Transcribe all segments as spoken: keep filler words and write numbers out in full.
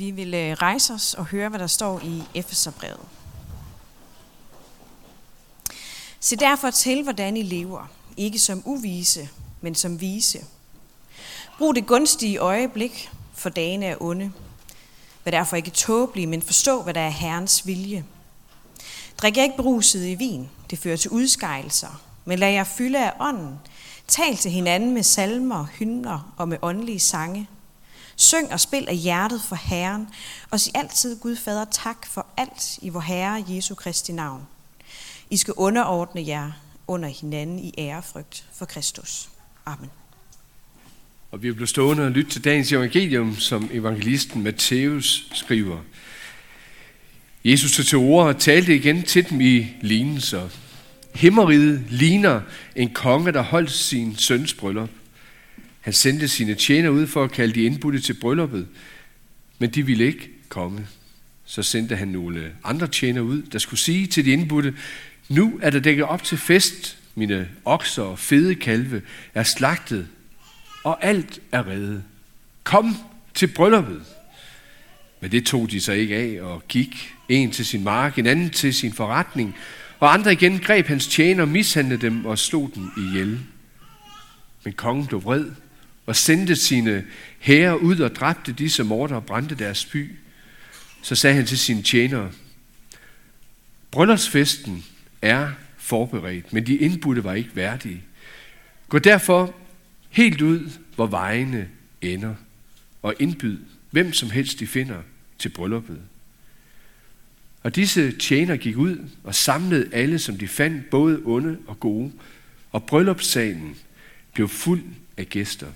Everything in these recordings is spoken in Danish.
Vi vil rejse os og høre, hvad der står i Efeserbrevet. Se derfor til, hvordan I lever, ikke som uvise, men som vise. Brug det gunstige øjeblik, for dagene er onde. Vær derfor ikke tåbelige, men forstå, hvad der er Herrens vilje. Drik ikke beruset i vin, det fører til udskejlser, men lad jer fylde af ånden. Tal til hinanden med salmer, hymner og med åndelige sange. Syng og spil af hjertet for Herren, og sig altid Gud Fader tak for alt i vor Herre Jesu Kristi navn. I skal underordne jer under hinanden i ærefrygt for Kristus. Amen. Og vi er blevet stående og lytte til dagens evangelium, som evangelisten Matthæus skriver. Jesus tog til orde og talte igen til dem i lignelser. Himmeriget ligner en konge, der holdt sin søns bryllup. Han sendte sine tjenere ud for at kalde de indbudte til brylluppet, men de ville ikke komme. Så sendte han nogle andre tjenere ud, der skulle sige til de indbudte: nu er der dækket op til fest, mine okser og fede kalve er slagtet, og alt er reddet. Kom til brylluppet. Men det tog de sig ikke af og gik, en til sin mark, en anden til sin forretning, og andre igen greb hans tjenere, mishandlede dem og slog dem ihjel. Men kongen blev vred og sendte sine hære ud og dræbte disse mordere og brændte deres by. Så sagde han til sine tjenere: bryllupsfesten er forberedt, men de indbudte var ikke værdige. Gå derfor helt ud, hvor vejene ender, og indbyd hvem som helst de finder til brylluppet. Og disse tjenere gik ud og samlede alle, som de fandt, både onde og gode, og bryllupssalen blev fuld af gæster.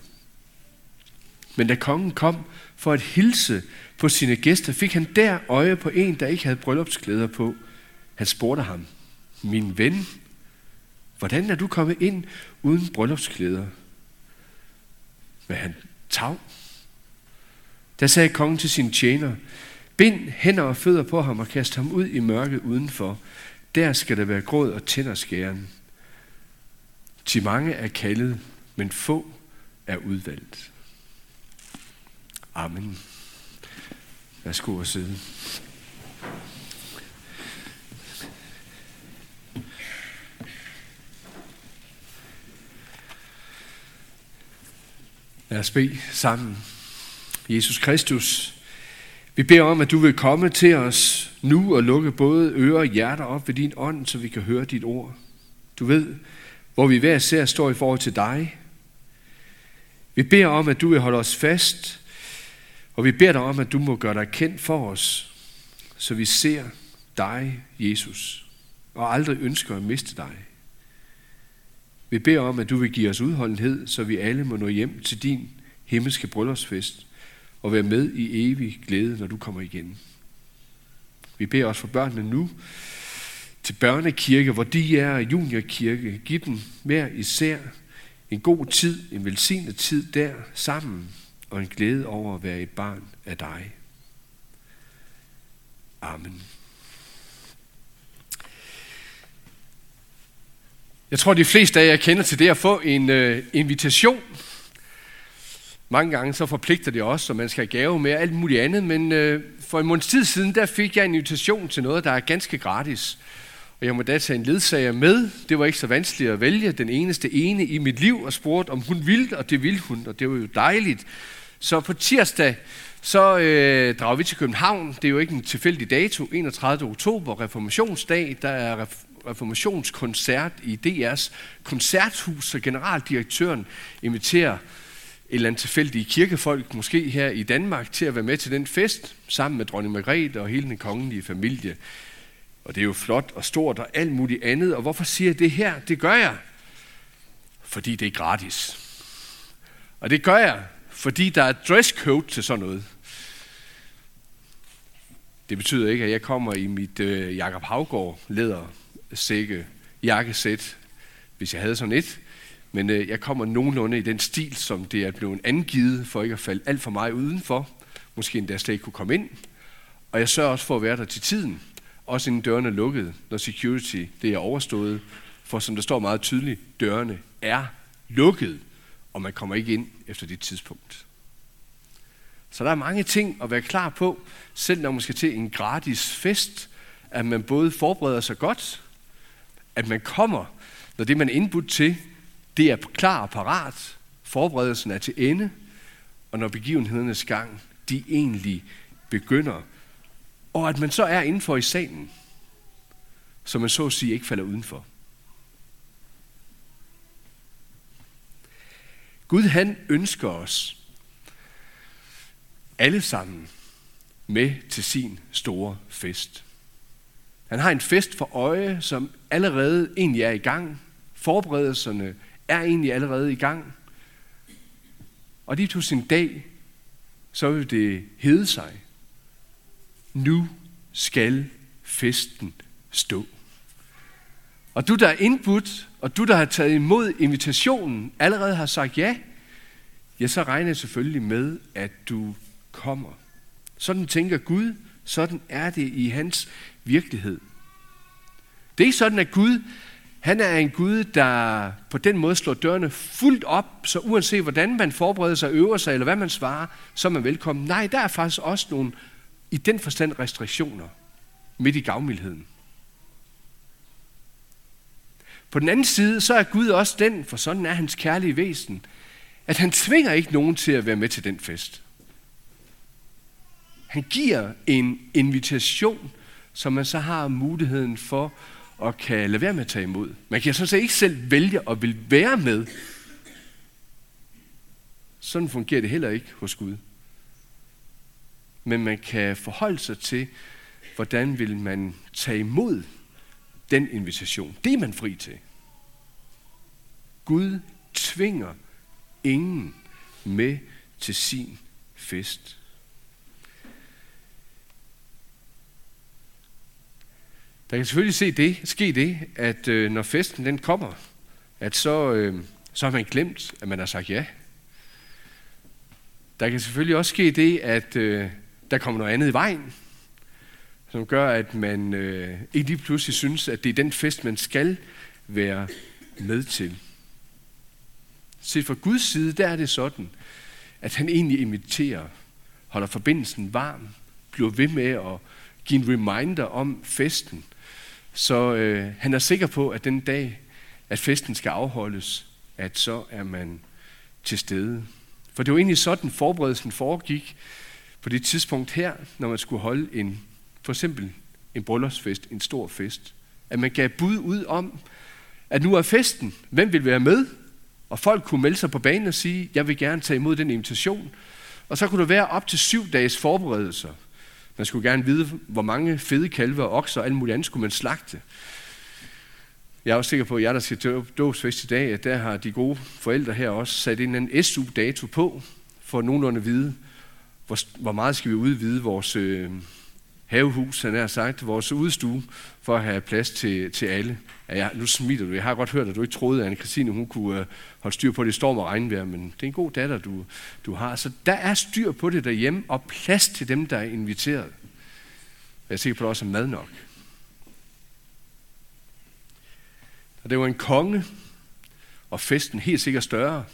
Men da kongen kom for at hilse på sine gæster, fik han der øje på en, der ikke havde bryllupsklæder på. Han spurgte ham: min ven, hvordan er du kommet ind uden bryllupsklæder? Men han tav. Da sagde kongen til sine tjenere: bind hænder og fødder på ham og kast ham ud i mørket udenfor. Der skal der være gråd og tænder skæren. Til mange er kaldet, men få er udvalgt. Amen. Værsgo at sidde. Lad os bede sammen. Jesus Kristus, vi beder om, at du vil komme til os nu og lukke både ører og hjerter op ved din ånd, så vi kan høre dit ord. Du ved, hvor vi hver især står i forhold til dig. Vi beder om, at du vil holde os fast, og vi beder dig om, at du må gøre dig kendt for os, så vi ser dig, Jesus, og aldrig ønsker at miste dig. Vi beder om, at du vil give os udholdenhed, så vi alle må nå hjem til din himmelske bryllupsfest og være med i evig glæde, når du kommer igen. Vi beder også for børnene nu, til børnekirke, hvor de er, juniorkirke. Giv dem hver især en god tid, en velsignet tid der sammen, og en glæde over at være et barn af dig. Amen. Jeg tror, de fleste af jer kender til det at få en øh, invitation. Mange gange så forpligter det også, og man skal have gave med og alt muligt andet. Men øh, for en måneds tid siden, der fik jeg en invitation til noget, der er ganske gratis. Og jeg må da tage en ledsager med. Det var ikke så vanskeligt at vælge. Den eneste ene i mit liv og spurgte, om hun ville, og det ville hun. Og det var jo dejligt. Så på tirsdag, så øh, drager vi til København. Det er jo ikke en tilfældig dato. enogtredivte oktober, reformationsdag. Der er ref- reformationskoncert i D R's koncerthus, så generaldirektøren inviterer et eller andet tilfældige kirkefolk, måske her i Danmark, til at være med til den fest, sammen med dronning Margrethe og hele den kongelige familie. Og det er jo flot og stort og alt muligt andet. Og hvorfor siger jeg det her? Det gør jeg, fordi det er gratis. Og det gør jeg, fordi der er dresscode til sådan noget. Det betyder ikke, at jeg kommer i mit øh, Jakob Haugaard lædersække jakkesæt, hvis jeg havde sådan et. Men øh, jeg kommer nogenlunde i den stil, som det er blevet angivet, for ikke at falde alt for meget udenfor. Måske endda slet ikke kunne komme ind. Og jeg sørger også for at være der til tiden. Også inden dørene er lukket, når security det er overstået. For som der står meget tydeligt, dørene er lukket, og man kommer ikke ind efter det tidspunkt. Så der er mange ting at være klar på, selv når man skal til en gratis fest, at man både forbereder sig godt, at man kommer, når det man er indbudt til, det er klar og parat, forberedelsen er til ende, og når begivenhedernes gang, de egentlig begynder, og at man så er indenfor i salen, så man så at sige ikke falder udenfor. Gud, han ønsker os alle sammen med til sin store fest. Han har en fest for øje, som allerede egentlig er i gang. Forberedelserne er egentlig allerede i gang. Og lige pludselig en dag, så vil det hedde sig. Nu skal festen stå. Og du, der er indbudt, og du, der har taget imod invitationen, allerede har sagt ja, ja, så regner jeg selvfølgelig med, at du kommer. Sådan tænker Gud, sådan er det i hans virkelighed. Det er ikke sådan, at Gud, han er en Gud, der på den måde slår dørene fuldt op, så uanset hvordan man forbereder sig, øver sig, eller hvad man svarer, så er man velkommen. Nej, der er faktisk også nogle, i den forstand, restriktioner midt i gavmildheden. På den anden side, så er Gud også den, for sådan er hans kærlige væsen, at han tvinger ikke nogen til at være med til den fest. Han giver en invitation, som man så har muligheden for at kan lade være med at tage imod. Man kan sådan set ikke selv vælge at vil være med. Sådan fungerer det heller ikke hos Gud. Men man kan forholde sig til, hvordan vil man tage imod den invitation. Det er man fri til. Gud tvinger ingen med til sin fest. Der kan selvfølgelig se det, ske det, at øh, når festen den kommer, at så, øh, så har man glemt, at man har sagt ja. Der kan selvfølgelig også ske det, at øh, der kommer noget andet i vejen, som gør, at man øh, ikke lige pludselig synes, at det er den fest, man skal være med til. Se, fra Guds side, der er det sådan, at han egentlig inviterer, holder forbindelsen varm, bliver ved med at give en reminder om festen, så øh, han er sikker på, at den dag, at festen skal afholdes, at så er man til stede. For det var egentlig sådan, forberedelsen foregik på det tidspunkt her, når man skulle holde en, for eksempel en bryllupsfest, en stor fest. At man gav bud ud om, at nu er festen, hvem vil være med? Og folk kunne melde sig på banen og sige, jeg vil gerne tage imod den invitation. Og så kunne der være op til syv dages forberedelser. Man skulle gerne vide, hvor mange fede kalve og okser og alt muligt andet skulle man slagte. Jeg er også sikker på, at jeg, der skal dåbsfest i dag, at der har de gode forældre her også sat en eller anden S U-dato på, for nogenlunde at vide, hvor, hvor meget skal vi udvide vores øh, havehus, han har sagt, vores udstue, for at have plads til, til alle. Ja, jeg, nu smitter du. Jeg har godt hørt, at du ikke troede, at Anne-Christine hun kunne øh, holde styr på det i storm og regnvejr, men det er en god datter, du, du har. Så der er styr på det derhjemme, og plads til dem, der er inviteret. Jeg er sikker på, at der også er mad nok. Og det var en konge, og festen helt sikkert større.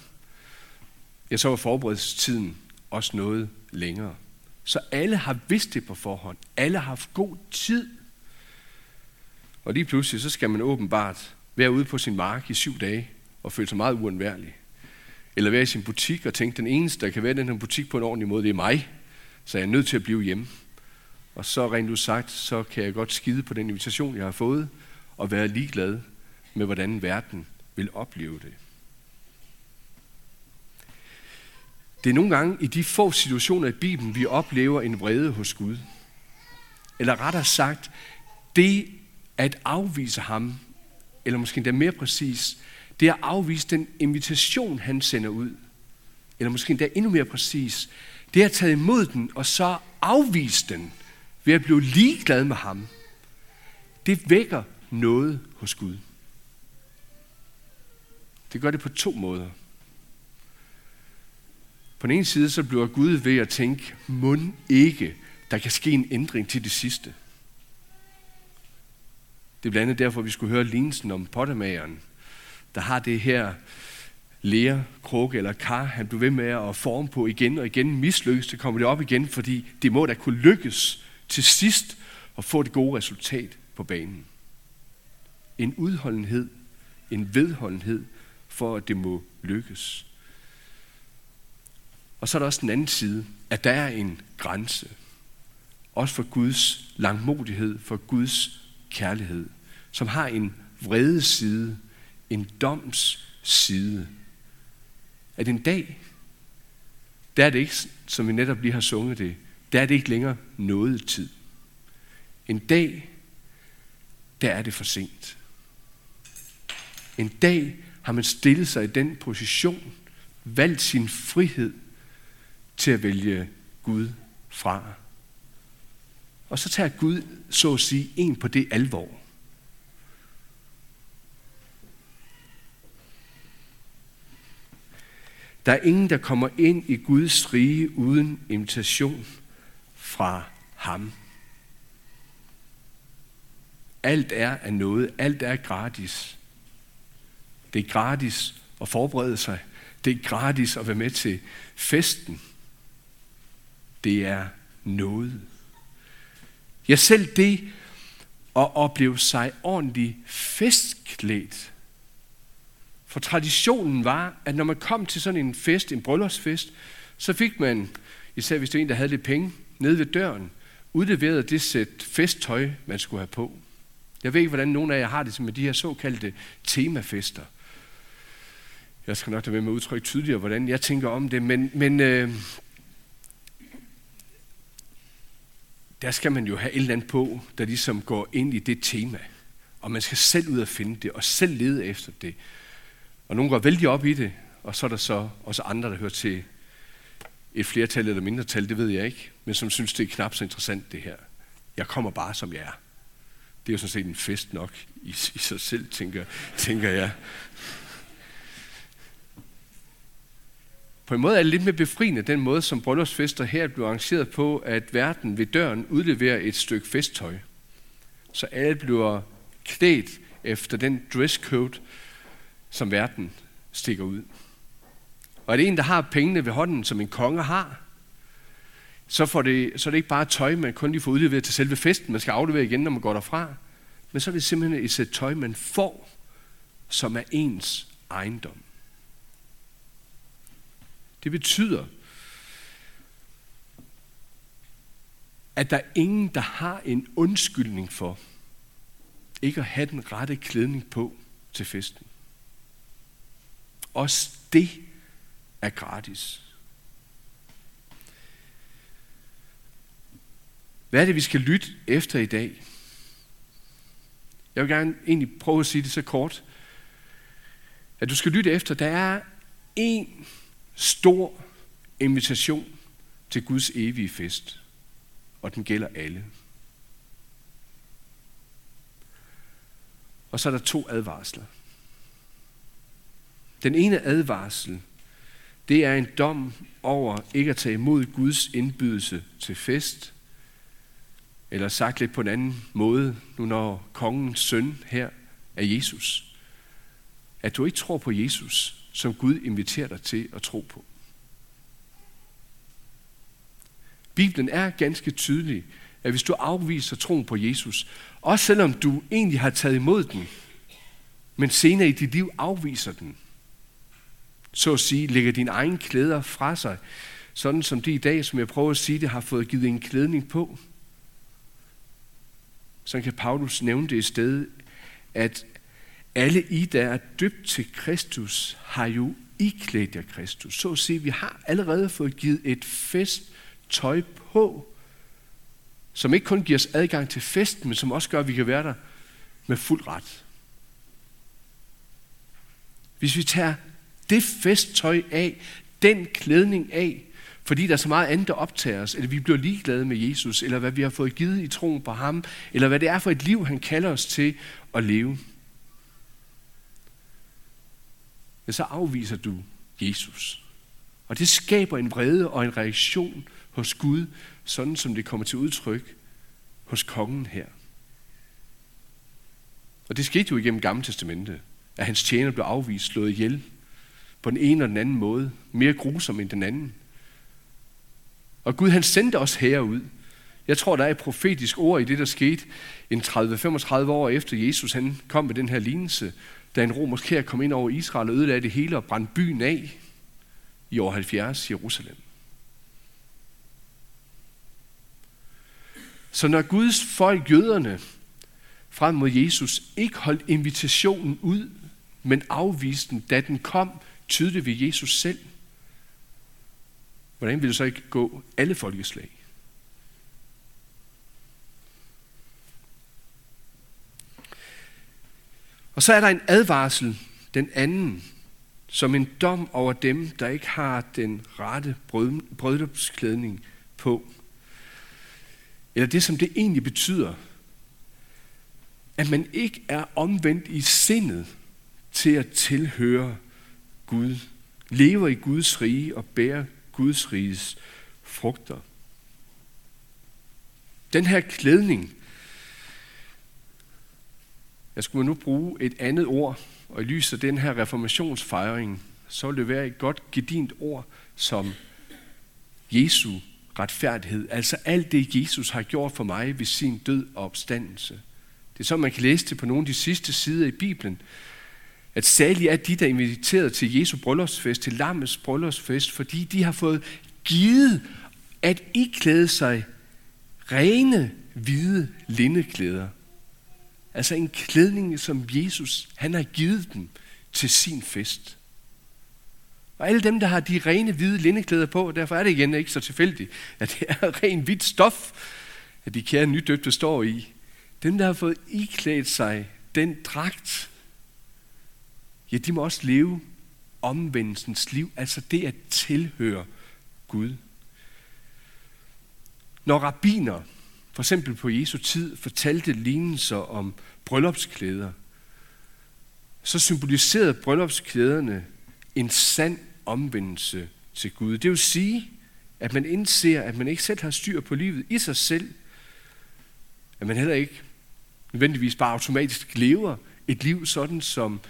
Ja, så var forberedelsestiden også noget længere. Så alle har vidst det på forhånd. Alle har haft god tid. Og lige pludselig, så skal man åbenbart være ude på sin mark i syv dage og føle sig meget uundværlig. Eller være i sin butik og tænke, den eneste, der kan være i den her butik på en ordentlig måde, det er mig. Så jeg er nødt til at blive hjemme. Og så rent ud sagt, så kan jeg godt skide på den invitation, jeg har fået, og være ligeglad med, hvordan verden vil opleve det. Det er nogle gange i de få situationer i Bibelen, vi oplever en vrede hos Gud. Eller rettere sagt, det at afvise ham, eller måske endda mere præcis, det at afvise den invitation, han sender ud. Eller måske endda endnu mere præcis, det at tage imod den, og så afvise den, ved at blive ligeglad med ham. Det vækker noget hos Gud. Det gør det på to måder. På den ene side, så bliver Gud ved at tænke, mon ikke, der kan ske en ændring til det sidste. Det er blandt andet derfor, vi skulle høre lignelsen om pottemageren, der har det her ler, krukke eller kar, han blev ved med at forme på igen og igen, mislykkes, så kommer det op igen, fordi det må da kunne lykkes til sidst at få det gode resultat på banen. En udholdenhed, en vedholdenhed for, at det må lykkes. Og så er der også den anden side, at der er en grænse. Også for Guds langmodighed, for Guds kærlighed, som har en vrede side, en doms side. At en dag, der er det ikke, som vi netop lige har sunget det, der er det ikke længere noget tid. En dag, der er det for sent. En dag har man stillet sig i den position, valgt sin frihed til at vælge Gud fra. Og så tager Gud, så at sige, en på det alvor. Der er ingen, der kommer ind i Guds rige uden invitation fra ham. Alt er af noget. Alt er gratis. Det er gratis at forberede sig. Det er gratis at være med til festen. Det er noget. Ja, selv det at opleve sig ordentligt festklædt. For traditionen var, at når man kom til sådan en fest, en bryllupsfest, så fik man, især hvis det var en, der havde lidt penge, nede ved døren, udleveret det sæt festtøj, man skulle have på. Jeg ved ikke, hvordan nogen af jer har det med de her såkaldte temafester. Jeg skal nok da være med at udtrykke tydeligere, hvordan jeg tænker om det, men, men øh, der skal man jo have et eller andet på, der ligesom går ind i det tema. Og man skal selv ud og finde det, og selv lede efter det. Og nogen går vældig op i det, og så er der så også andre, der hører til et flertal eller mindretal, det ved jeg ikke, men som synes, det er knap så interessant det her. Jeg kommer bare, som jeg er. Det er jo sådan set en fest nok i, i sig selv, tænker, tænker jeg. På en måde er det lidt mere befriende, den måde, som bryllupsfester her blev arrangeret på, at verden ved døren udleverer et stykke festtøj. Så alle bliver klædt efter den dresscode, som verden stikker ud. Og er det en, der har pengene ved hånden, som en konge har, så, får det, så er det ikke bare tøj, man kun lige får udleveret til selve festen, man skal aflevere igen, når man går derfra, men så er det simpelthen et sæt tøj, man får, som er ens ejendom. Det betyder, at der er ingen, der har en undskyldning for ikke at have den rette klædning på til festen. Også det er gratis. Hvad er det, vi skal lytte efter i dag? Jeg vil gerne egentlig prøve at sige det så kort, at du skal lytte efter. Der er én stor invitation til Guds evige fest, og den gælder alle. Og så er der to advarsler. Den ene advarsel, det er en dom over ikke at tage imod Guds indbydelse til fest. Eller sagt lidt på en anden måde, nu når kongens søn her er Jesus. At du ikke tror på Jesus, som Gud inviterer dig til at tro på. Bibelen er ganske tydelig, at hvis du afviser troen på Jesus, også selvom du egentlig har taget imod den, men senere i dit liv afviser den, så at sige, lægger dine egne klæder fra sig, sådan som det i dag, som jeg prøver at sige det, har fået givet en klædning på. Sådan kan Paulus nævne det i sted, at alle I, der er døbt til Kristus, har jo iklædt jer Kristus. Så at sige, vi har allerede fået givet et festtøj på, som ikke kun giver os adgang til festen, men som også gør, at vi kan være der med fuld ret. Hvis vi tager det festtøj af, den klædning af, fordi der er så meget andet, der optager os, eller vi bliver ligeglade med Jesus, eller hvad vi har fået givet i troen på ham, eller hvad det er for et liv, han kalder os til at leve. Men så afviser du Jesus. Og det skaber en vrede og en reaktion hos Gud, sådan som det kommer til udtryk hos kongen her. Og det skete jo igennem Gamle Testamente, at hans tjener blev afvist, slået ihjel, på den ene og den anden måde, mere grusom end den anden. Og Gud, han sendte os herud. Jeg tror, der er et profetisk ord i det, der skete en tredive til femogtredive år efter Jesus, han kom med den her lignelse, da en romersk hær kom ind over Israel og ødelagde det hele og brændte byen af i år halvfjerds Jerusalem. Så når Guds folk, jøderne, frem mod Jesus, ikke holdt invitationen ud, men afviste den, da den kom, tydeligt ved Jesus selv, hvordan vil det så ikke gå alle folkeslag? Og så er der en advarsel, den anden, som en dom over dem, der ikke har den rette brøddomsklædning på. Eller det, som det egentlig betyder, at man ikke er omvendt i sindet til at tilhøre Gud, lever i Guds rige og bærer Guds riges frugter. Den her klædning, jeg skulle nu bruge et andet ord, og i lyset af den her reformationsfejring, så vil det være et godt gedint ord som Jesu retfærdighed. Altså alt det, Jesus har gjort for mig ved sin død og opstandelse. Det er så, man kan læse det på nogle af de sidste sider i Bibelen, at salige er de, der er inviteret til Jesu bryllupsfest, til Lammets bryllupsfest, fordi de har fået givet at iklæde sig rene, hvide lindeklæder. Altså en klædning, som Jesus, han har givet dem til sin fest. Og alle dem, der har de rene, hvide lindeklæder på, derfor er det igen ikke så tilfældigt, at det er ren hvidt stof, at de kære nydøbte står i. Dem, der har fået iklædt sig den dragt, ja, de må også leve omvendelsens liv, altså det at tilhøre Gud. Når rabbiner, for eksempel på Jesu tid, fortalte lignelser om bryllupsklæder, så symboliserede bryllupsklæderne en sand omvendelse til Gud. Det vil sige, at man indser, at man ikke selv har styr på livet i sig selv, at man heller ikke nødvendigvis bare automatisk lever et liv sådan, som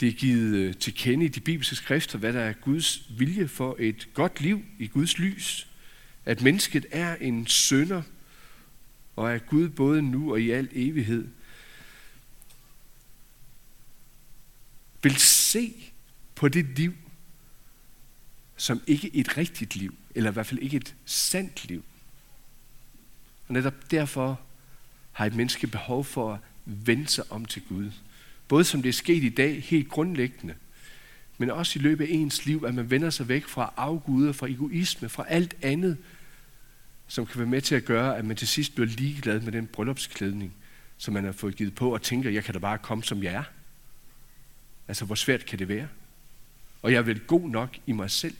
det er givet til kende i de bibelske skrifter, hvad der er Guds vilje for et godt liv i Guds lys. At mennesket er en synder, og at Gud både nu og i al evighed vil se på det liv, som ikke et rigtigt liv, eller i hvert fald ikke et sandt liv. Og netop derfor har et menneske behov for at vende sig om til Gud. Både som det er sket i dag, helt grundlæggende, men også i løbet af ens liv, at man vender sig væk fra afguder, fra egoisme, fra alt andet, som kan være med til at gøre, at man til sidst bliver ligeglad med den bryllupsklædning, som man har fået givet på, og tænker, jeg kan da bare komme, som jeg er. Altså, hvor svært kan det være? Og jeg er vel god nok i mig selv?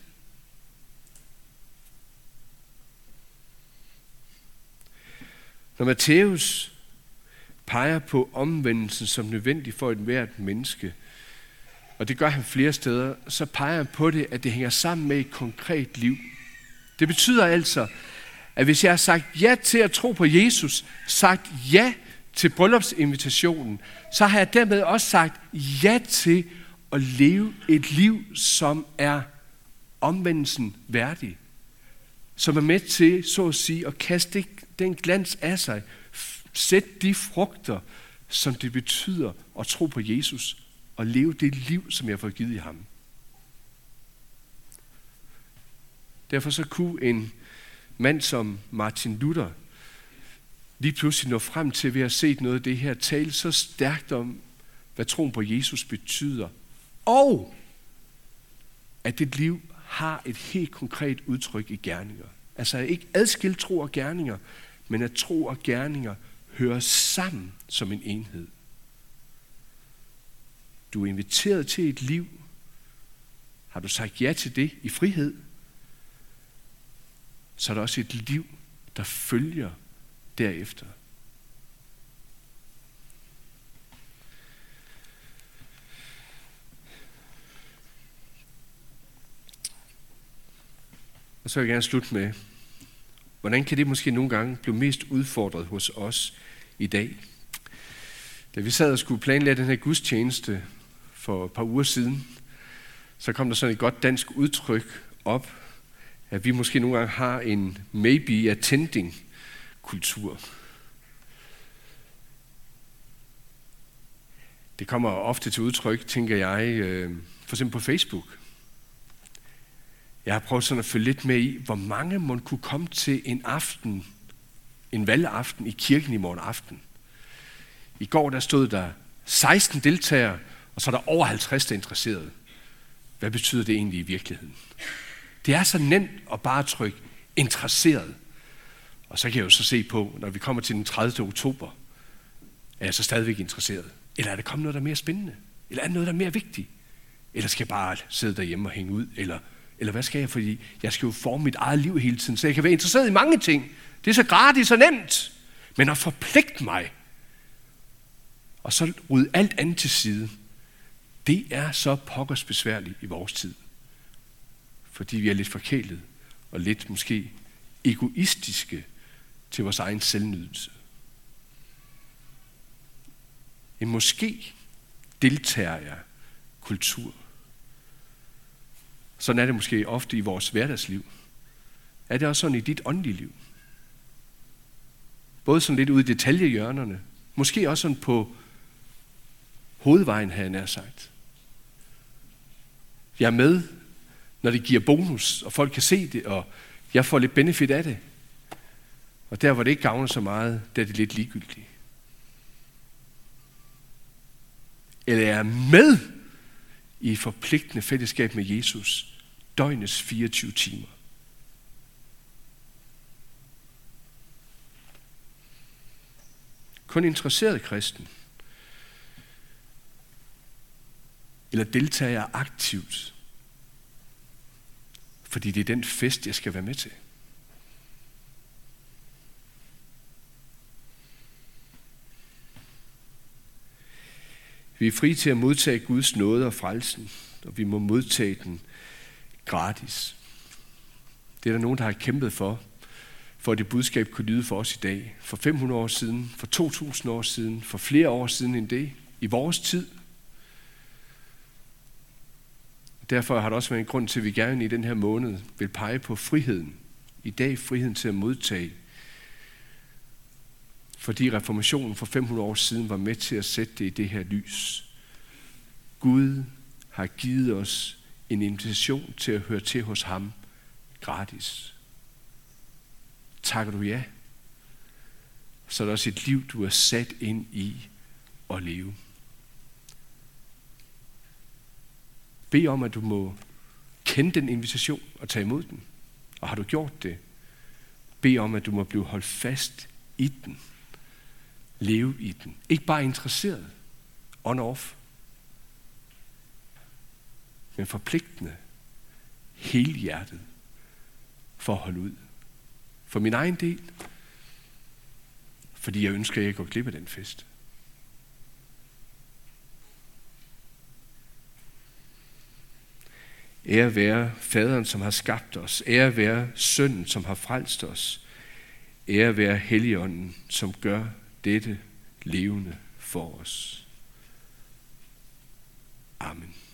Når Matthæus peger på omvendelsen som nødvendig for et hvert menneske, og det gør han flere steder, så peger han på det, at det hænger sammen med et konkret liv. Det betyder altså, at hvis jeg har sagt ja til at tro på Jesus, sagt ja til bryllupsinvitationen, så har jeg dermed også sagt ja til at leve et liv, som er omvendelsen værdig. Som er med til, så at sige, at kaste den glans af sig. Sæt de frugter, som det betyder at tro på Jesus og leve det liv, som jeg har fået givet i ham. Derfor så kunne en mand som Martin Luther lige pludselig nå frem til, ved at have set noget af det her, tale så stærkt om, hvad troen på Jesus betyder, og at det liv har et helt konkret udtryk i gerninger. Altså ikke adskilt tro og gerninger, men at tro og gerninger hører sammen som en enhed. Du er inviteret til et liv. Har du sagt ja til det i frihed, så er der også et liv, der følger derefter. Og så vil jeg gerne slutte med, hvordan kan det måske nogle gange blive mest udfordret hos os i dag? Da vi sad og skulle planlægge den her gudstjeneste for et par uger siden, så kom der sådan et godt dansk udtryk op, at vi måske nogle gange har en maybe attending kultur. Det kommer ofte til udtryk, tænker jeg, for eksempel på Facebook. Jeg har prøvet sådan at følge lidt med i, hvor mange man kunne komme til en aften, en valgaften i kirken i morgen aften. I går der stod der seksten deltagere, og så er der over halvtreds, der er interesserede. Hvad betyder det egentlig i virkeligheden? Det er så nemt at bare trykke interesseret. Og så kan jeg jo så se på, når vi kommer til den tredivte oktober, er jeg så stadigvæk interesseret? Eller er der kommet noget, der er mere spændende? Eller er der noget, der er mere vigtigt? Eller skal jeg bare sidde derhjemme og hænge ud? Eller, eller hvad skal jeg? Fordi jeg skal jo forme mit eget liv hele tiden, så jeg kan være interesseret i mange ting. Det er så gratis og nemt. Men at forpligte mig, og så rydde alt andet til side, det er så pokkers besværligt i vores tid. Fordi vi er lidt forkælet og lidt måske egoistiske til vores egen selvnydelse. En måske deltager jeg kultur. Sådan er det måske ofte i vores hverdagsliv. Er det også sådan i dit åndelige liv? Både sådan lidt ude i detaljehjørnerne, måske også sådan på hovedvejen, havde jeg nær sagt. Jeg er med, når det giver bonus, og folk kan se det, og jeg får lidt benefit af det. Og der, hvor det ikke gavner så meget, der er det lidt ligegyldigt. Eller jeg er med i et forpligtende fællesskab med Jesus, døgnets fireogtyve timer. Kun interesseret kristen, eller deltager jeg aktivt, fordi det er den fest, jeg skal være med til. Vi er frie til at modtage Guds nåde og frelsen, og vi må modtage den gratis. Det er der nogen, der har kæmpet for, for at det budskab kunne lyde for os i dag. For fem hundrede år siden, for to tusind år siden, for flere år siden end det, i vores tid. Derfor har der også været en grund til, at vi gerne i den her måned vil pege på friheden. I dag friheden til at modtage. Fordi reformationen for fem hundrede år siden var med til at sætte det i det her lys. Gud har givet os en invitation til at høre til hos ham gratis. Takker du ja, så er det også et liv, du er sat ind i at leve. Bed om, at du må kende den invitation og tage imod den. Og har du gjort det, bed om, at du må blive holdt fast i den. Leve i den. Ikke bare interesseret, on-off, men forpligtende, helhjertet, for at holde ud. For min egen del, fordi jeg ønsker, at jeg går glip af den fest. Ære være faderen, som har skabt os. Ære være sønnen, som har frelst os. Ære være Helligånden, som gør dette levende for os. Amen.